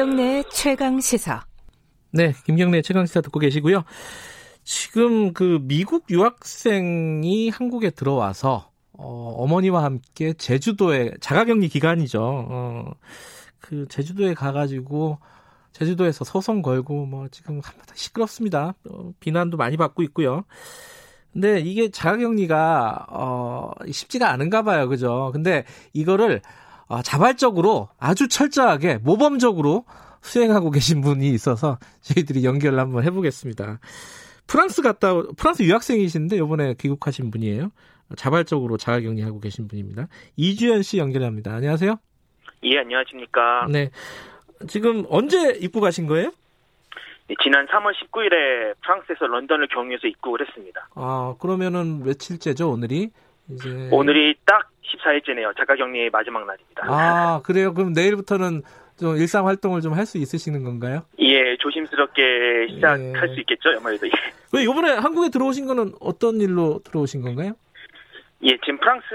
김경래의 최강시사. 네, 김경래의 최강시사 듣고 계시고요. 지금 그 미국 유학생이 한국에 들어와서 어머니와 함께 제주도에 자가격리 기간이죠. 그 제주도에 가가지고 제주도에서 소송 걸고 뭐 지금 한바탕 시끄럽습니다. 비난도 많이 받고 있고요. 근데 이게 자가격리가 쉽지가 않은가 봐요, 그죠? 근데 이거를 자발적으로 아주 철저하게 모범적으로 수행하고 계신 분이 있어서 저희들이 연결을 한번 해보겠습니다. 프랑스 유학생이신데 이번에 귀국하신 분이에요. 자발적으로 자가격리하고 계신 분입니다. 이주연 씨 연결합니다. 안녕하세요. 예, 안녕하십니까. 네. 지금 언제 입국하신 거예요? 네, 지난 3월 19일에 프랑스에서 런던을 경유해서 입국을 했습니다. 아, 그러면은 며칠째죠, 오늘이? 오늘이 딱 14일째네요. 자가격리의 마지막 날입니다. 아, 그래요? 그럼 내일부터는 좀 일상 활동을 좀 할 수 있으시는 건가요? 예, 조심스럽게 시작할 수 있겠죠, 아무래도. 예. 왜 이번에 한국에 들어오신 거는 어떤 일로 들어오신 건가요? 예, 지금 프랑스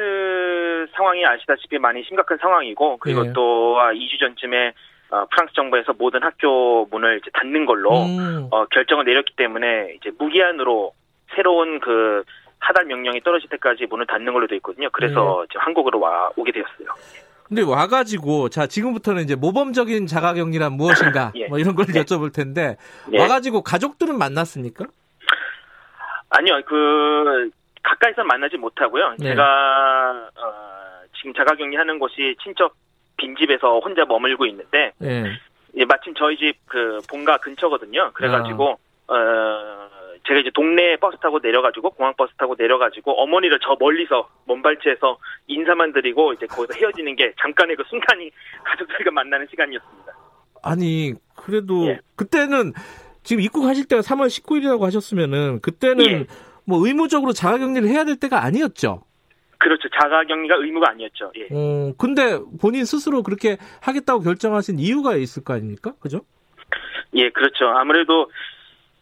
상황이 아시다시피 많이 심각한 상황이고, 그리고 또 2주 전쯤에 프랑스 정부에서 모든 학교 문을 이제 닫는 걸로 결정을 내렸기 때문에 이제 무기한으로 새로운 그 하달 명령이 떨어질 때까지 문을 닫는 걸로 돼 있거든요. 그래서 지금 한국으로 오게 되었어요. 근데 와가지고 자 지금부터는 이제 모범적인 자가격리란 무엇인가 예. 뭐 이런 걸 여쭤볼 텐데 예. 와가지고 가족들은 만났습니까? 아니요, 그 가까이서 만나지 못하고요. 예. 제가 지금 자가격리하는 곳이 친척 빈집에서 혼자 머물고 있는데 예, 마침 저희 집 그 본가 근처거든요. 그래가지고 제가 이제 동네에 버스 타고 내려가지고 공항버스 타고 내려가지고 어머니를 저 멀리서 먼발치에서 인사만 드리고 이제 거기서 헤어지는 게 잠깐의 그 순간이 가족들과 만나는 시간이었습니다. 아니 그래도 예. 그때는 지금 입국하실 때가 3월 19일이라고 하셨으면은 그때는 예. 뭐 의무적으로 자가격리를 해야 될 때가 아니었죠. 그렇죠. 자가격리가 의무가 아니었죠. 예. 근데 본인 스스로 그렇게 하겠다고 결정하신 이유가 있을 거 아닙니까? 그죠? 예, 그렇죠. 아무래도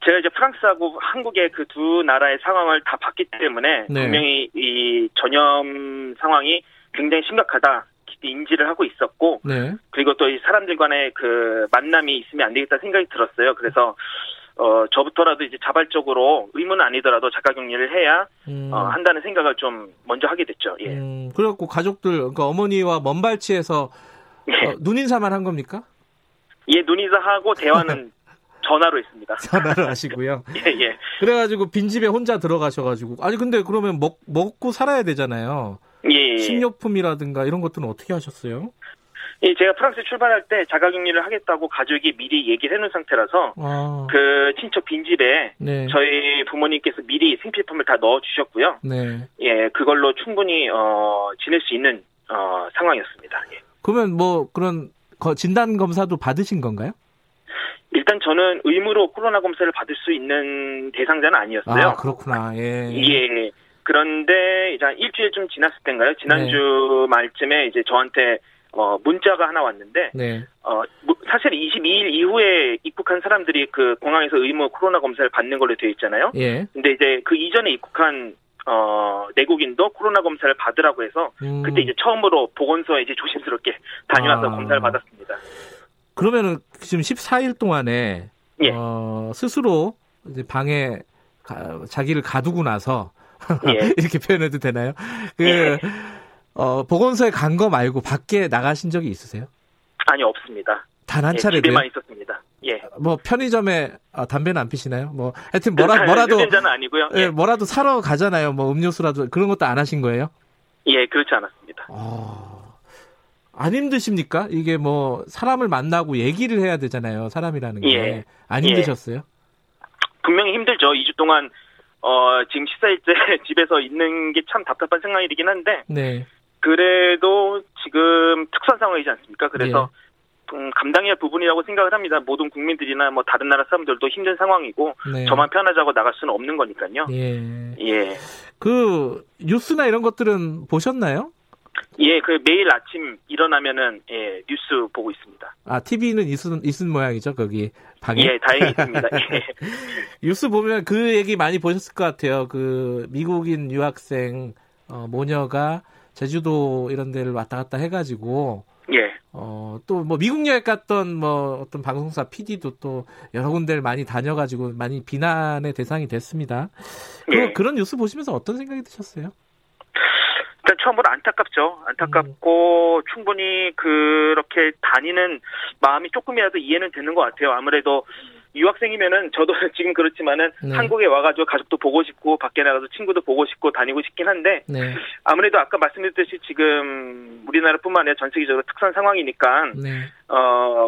제가 이제 프랑스하고 한국의 그 두 나라의 상황을 다 봤기 때문에 네. 분명히 이 전염 상황이 굉장히 심각하다 인지를 하고 있었고 네. 그리고 또 이 사람들 간의 그 만남이 있으면 안 되겠다 생각이 들었어요. 그래서 저부터라도 이제 자발적으로 의무는 아니더라도 자가격리를 해야 한다는 생각을 좀 먼저 하게 됐죠. 예. 그래갖고 가족들 그러니까 어머니와 먼발치에서 예. 눈인사만 한 겁니까? 예, 눈인사하고 대화는 전화로 했습니다. 전화로 하시고요. 예. 그래가지고 빈집에 혼자 들어가셔가지고 아니 근데 그러면 먹고 살아야 되잖아요. 예. 식료품이라든가 이런 것들은 어떻게 하셨어요? 예, 제가 프랑스에 출발할 때 자가격리를 하겠다고 가족이 미리 얘기를 해놓은 상태라서 그 친척 빈집에 네. 저희 부모님께서 미리 생필품을 다 넣어주셨고요. 네. 예, 그걸로 충분히 지낼 수 있는 상황이었습니다. 예. 그러면 뭐 그런 진단 검사도 받으신 건가요? 일단 저는 의무로 코로나 검사를 받을 수 있는 대상자는 아니었어요. 아, 그렇구나. 예. 그런데 이제 한 일주일쯤 지났을 때인가요? 지난주 네. 말쯤에 이제 저한테 문자가 하나 왔는데 네. 사실 22일 이후에 입국한 사람들이 그 공항에서 의무 코로나 검사를 받는 걸로 되어 있잖아요. 예. 근데 이제 그 이전에 입국한 내국인도 코로나 검사를 받으라고 해서 그때 이제 처음으로 보건소에 이제 조심스럽게 다녀와서 검사를 받았습니다. 그러면은 지금 14일 동안에 예. 스스로 이제 방에 자기를 가두고 나서 예. 이렇게 표현해도 되나요? 예. 보건소에 간 거 말고 밖에 나가신 적이 있으세요? 아니 없습니다. 단 한 차례도 집에만 있었습니다. 예. 뭐 편의점에 담배는 안 피시나요? 뭐 하여튼 뭐라도 편의점은 아니고요. 예. 뭐라도 사러 가잖아요. 뭐 음료수라도 그런 것도 안 하신 거예요? 예, 그렇지 않았습니다. 안 힘드십니까? 이게 뭐 사람을 만나고 얘기를 해야 되잖아요. 사람이라는 게. 예. 안 힘드셨어요? 예. 분명히 힘들죠. 2주 동안 지금 14일째 집에서 있는 게 참 답답한 생각이긴 한데 네. 그래도 지금 특수한 상황이지 않습니까? 그래서 예. 감당해야 할 부분이라고 생각을 합니다. 모든 국민들이나 뭐 다른 나라 사람들도 힘든 상황이고 네. 저만 편하자고 나갈 수는 없는 거니까요. 예. 그 뉴스나 이런 것들은 보셨나요? 예, 그 매일 아침 일어나면은 예, 뉴스 보고 있습니다. 아, TV는 있은 모양이죠, 거기 방에. 예, 다행히 있습니다. 예. 뉴스 보면 그 얘기 많이 보셨을 것 같아요. 그 미국인 유학생 모녀가 제주도 이런 데를 왔다 갔다 해가지고 예. 또 뭐 미국 여행 갔던 뭐 어떤 방송사 PD도 또 여러 군데를 많이 다녀가지고 많이 비난의 대상이 됐습니다. 예. 그런 뉴스 보시면서 어떤 생각이 드셨어요? 일단 처음으로 안타깝죠. 안타깝고 충분히 그렇게 다니는 마음이 조금이라도 이해는 되는 것 같아요. 아무래도 유학생이면은 저도 지금 그렇지만은 네. 한국에 와가지고 가족도 보고 싶고 밖에 나가서 친구도 보고 싶고 다니고 싶긴 한데 네. 아무래도 아까 말씀드렸듯이 지금 우리나라뿐만 아니라 전 세계적으로 특수한 상황이니까 네.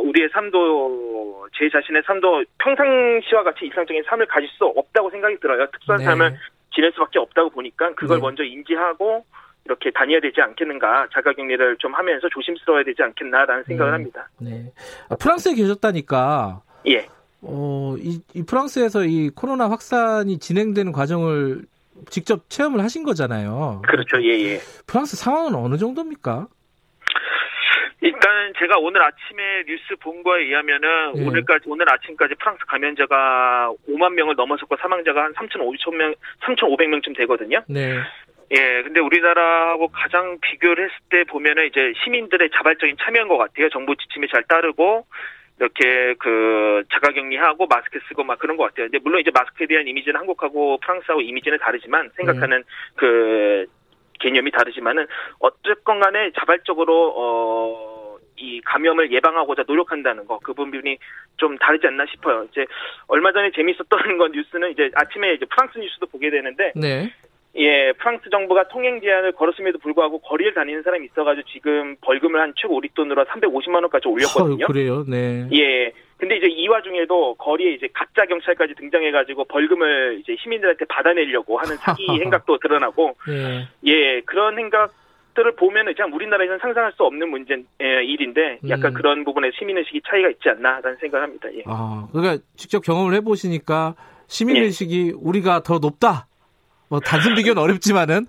우리의 삶도 제 자신의 삶도 평상시와 같이 이상적인 삶을 가질 수 없다고 생각이 들어요. 특수한 네. 삶을 지낼 수밖에 없다고 보니까 그걸 네. 먼저 인지하고 이렇게 다녀야 되지 않겠는가, 자가격리를 좀 하면서 조심스러워야 되지 않겠나라는 생각을 합니다. 네. 아, 프랑스에 계셨다니까. 예. 이 프랑스에서 이 코로나 확산이 진행되는 과정을 직접 체험을 하신 거잖아요. 그렇죠. 예, 예. 프랑스 상황은 어느 정도입니까? 일단 제가 오늘 아침에 뉴스 본 거에 의하면은 예. 오늘 아침까지 프랑스 감염자가 5만 명을 넘어섰고 사망자가 한 3,500명쯤 되거든요. 네. 예, 근데 우리나라하고 가장 비교를 했을 때 보면은 이제 시민들의 자발적인 참여인 것 같아요. 정부 지침에 잘 따르고, 이렇게 그 자가격리하고 마스크 쓰고 막 그런 것 같아요. 근데 물론 이제 마스크에 대한 이미지는 한국하고 프랑스하고 이미지는 다르지만, 생각하는 그 개념이 다르지만은, 어쨌건 간에 자발적으로, 이 감염을 예방하고자 노력한다는 거, 그 부분이 좀 다르지 않나 싶어요. 이제 얼마 전에 재밌었던 건 뉴스는 이제 아침에 이제 프랑스 뉴스도 보게 되는데, 네. 예, 프랑스 정부가 통행 제한을 걸었음에도 불구하고 거리를 다니는 사람이 있어가지고 지금 벌금을 한 최고 우리돈으로 350만 원까지 올렸거든요. 그래요? 네. 예. 근데 이제 이 와중에도 거리에 이제 가짜 경찰까지 등장해가지고 벌금을 이제 시민들한테 받아내려고 하는 사기 행각도 드러나고, 네. 예, 그런 행각들을 보면은 참 우리나라에서는 상상할 수 없는 일인데 약간 그런 부분에 시민의식이 차이가 있지 않나라는 생각을 합니다. 예. 아, 그러니까 직접 경험을 해보시니까 시민의식이 예. 우리가 더 높다. 뭐 단순되기는 어렵지만은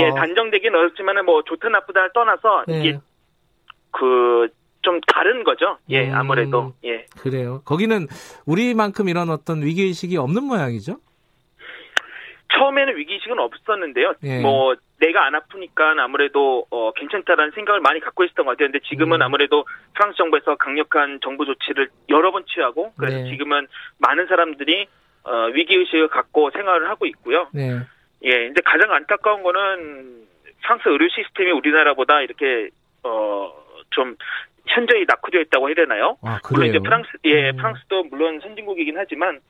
예 단정되기는 어렵지만은 뭐 좋다 나쁘다를 떠나서 네. 이게 그 좀 다른 거죠. 예 아무래도 예 그래요. 거기는 우리만큼 이런 어떤 위기 의식이 없는 모양이죠. 처음에는 위기 의식은 없었는데요. 예. 뭐 내가 안 아프니까 아무래도 괜찮다라는 생각을 많이 갖고 있었던 것 같아요. 근데 지금은 아무래도 프랑스 정부에서 강력한 정부 조치를 여러 번 취하고 그래서 네. 지금은 많은 사람들이 위기의식을 갖고 생활을 하고 있고요. 네. 예, 이제 가장 안타까운 거는 프랑스 의료 시스템이 우리나라보다 이렇게, 좀, 현저히 낙후되어 있다고 해야 되나요? 아, 물론 이제 프랑스도 물론 선진국이긴 하지만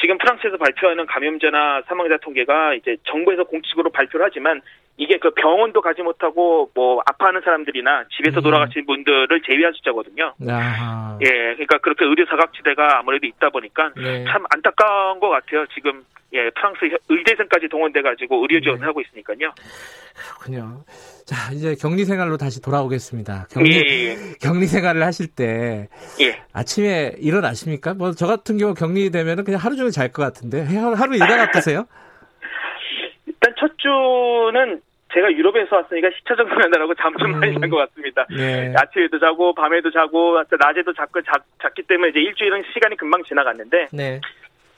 지금 프랑스에서 발표하는 감염자나 사망자 통계가 이제 정부에서 공식으로 발표를 하지만 이게 그 병원도 가지 못하고 뭐 아파하는 사람들이나 집에서 돌아가신 분들을 제외한 숫자거든요. 아하. 예, 그러니까 그렇게 의료 사각지대가 아무래도 있다 보니까 네. 참 안타까운 것 같아요. 지금 예, 프랑스 의대생까지 동원돼가지고 의료 지원을 네. 하고 있으니까요. 그렇군요. 자, 이제 격리 생활로 다시 돌아오겠습니다. 격리 생활을 하실 때 예. 아침에 일어나십니까? 뭐 저 같은 경우 격리되면은 그냥 하루 종일 잘 것 같은데 하루 일하다 어떠세요? 일단 첫 주는 제가 유럽에서 왔으니까 시차적으로 한다라고 잠 좀 많이 잔 것 같습니다. 네. 아침에도 자고 밤에도 자고 낮에도 잤기 때문에 이제 일주일은 시간이 금방 지나갔는데 네.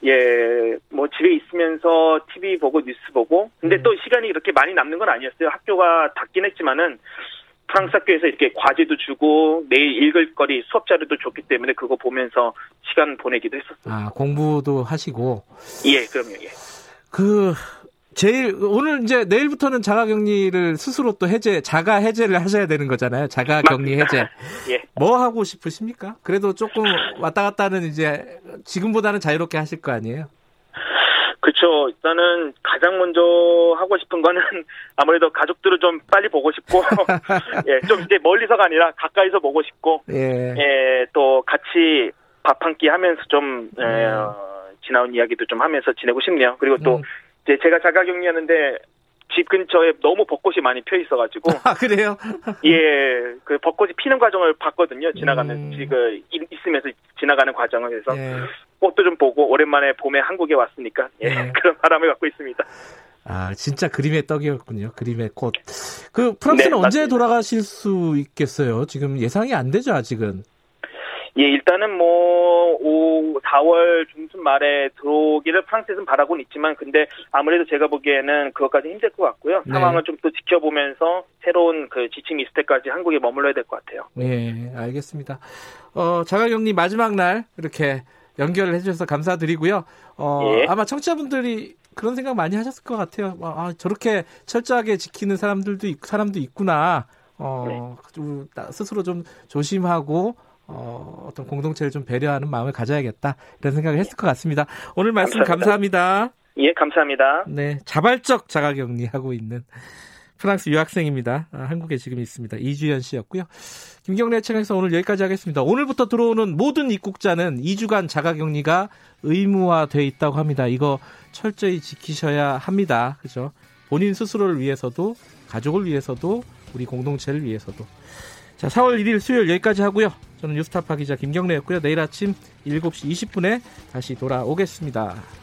예, 뭐 집에 있으면서 TV 보고 뉴스 보고 근데 또 시간이 이렇게 많이 남는 건 아니었어요. 학교가 닫긴 했지만은 프랑스 학교에서 이렇게 과제도 주고 매일 읽을 거리 수업 자료도 줬기 때문에 그거 보면서 시간 보내기도 했었어요. 아, 공부도 하시고. 예, 그럼요. 예. 오늘 이제 내일부터는 자가격리를 스스로 또 자가해제를 하셔야 되는 거잖아요. 자가격리 해제. 예. 뭐 하고 싶으십니까? 그래도 조금 왔다 갔다는 이제 지금보다는 자유롭게 하실 거 아니에요? 그렇죠. 일단은 가장 먼저 하고 싶은 거는 아무래도 가족들을 좀 빨리 보고 싶고, 예, 좀 이제 멀리서가 아니라 가까이서 보고 싶고, 예, 예 또 같이 밥 한 끼 하면서 좀 지나온 이야기도 좀 하면서 지내고 싶네요. 그리고 또 이제 제가 자가격리하는데 집 근처에 너무 벚꽃이 많이 피어 있어가지고 아 그래요? 예, 그 벚꽃이 피는 과정을 봤거든요. 지나가는 있으면서 지나가는 과정에서 예. 꽃도 좀 보고 오랜만에 봄에 한국에 왔으니까 예, 예. 그런 바람을 갖고 있습니다. 아 진짜 그림의 떡이었군요. 그림의 꽃. 그 프랑스는 네, 언제 돌아가실 수 있겠어요? 지금 예상이 안 되죠 아직은. 예, 일단은 4월 중순 말에 들어오기를 프랑스에서는 바라고는 있지만, 근데 아무래도 제가 보기에는 그것까지 힘들 것 같고요. 네. 상황을 좀 또 지켜보면서 새로운 그 지침이 있을 때까지 한국에 머물러야 될 것 같아요. 네, 알겠습니다. 자가격리 마지막 날 이렇게 연결을 해주셔서 감사드리고요. 예. 아마 청취자분들이 그런 생각 많이 하셨을 것 같아요. 아, 저렇게 철저하게 지키는 사람도 있구나. 네. 좀 스스로 좀 조심하고 어떤 공동체를 좀 배려하는 마음을 가져야겠다, 이런 생각을 했을 것 같습니다. 오늘 말씀 감사합니다. 예, 감사합니다. 네, 자발적 자가격리하고 있는 프랑스 유학생입니다. 한국에 지금 있습니다. 이주연 씨였고요. 김경래의 책에서 오늘 여기까지 하겠습니다. 오늘부터 들어오는 모든 입국자는 2주간 자가격리가 의무화돼 있다고 합니다. 이거 철저히 지키셔야 합니다. 그죠? 본인 스스로를 위해서도, 가족을 위해서도, 우리 공동체를 위해서도. 자, 4월 1일 수요일 여기까지 하고요. 저는 뉴스타파 기자 김경래였고요. 내일 아침 7시 20분에 다시 돌아오겠습니다.